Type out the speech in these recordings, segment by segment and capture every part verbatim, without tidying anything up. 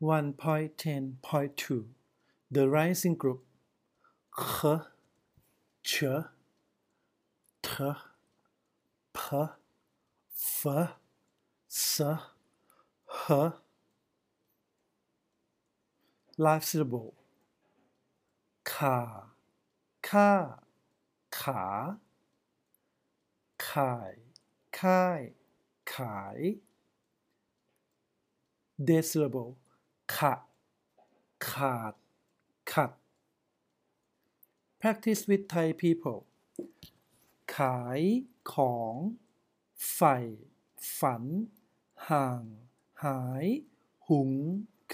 one point ten point two The Rising Group K Ch T P F S H Life Syllable ขาค่าขาขายค่ายขาย Dead Syllable ขะขาดขัด Practice with Thai people ขายของใฝ่ฝันห่างหายหุง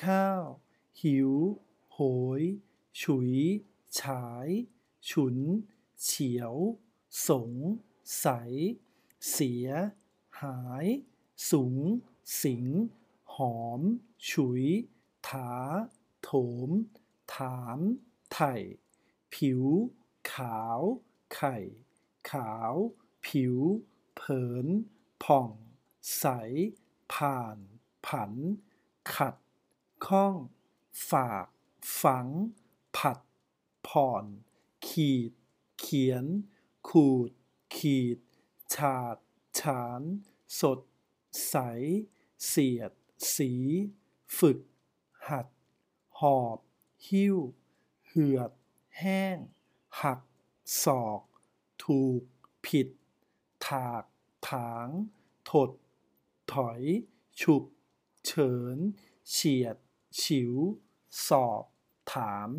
ข้าวหิวโหยฉุยฉายฉุนเฉียวสงสัยเสียหายสูงสิงหอมฉุยถาโถมถามไถ่ผิวขาวไข่ขาวผิวเผินผ่องใสผ่านผันขัดข้องฝากฝังผัดผ่อนขีดเขียนขูดขีดฉาดฉานสดใสเสียดสีฝึกหัดหอบหิ้วเหือดแห้งหักศอกถูกผิดถากถางถดถอยฉุกเฉินเฉียดฉิวสอบถาม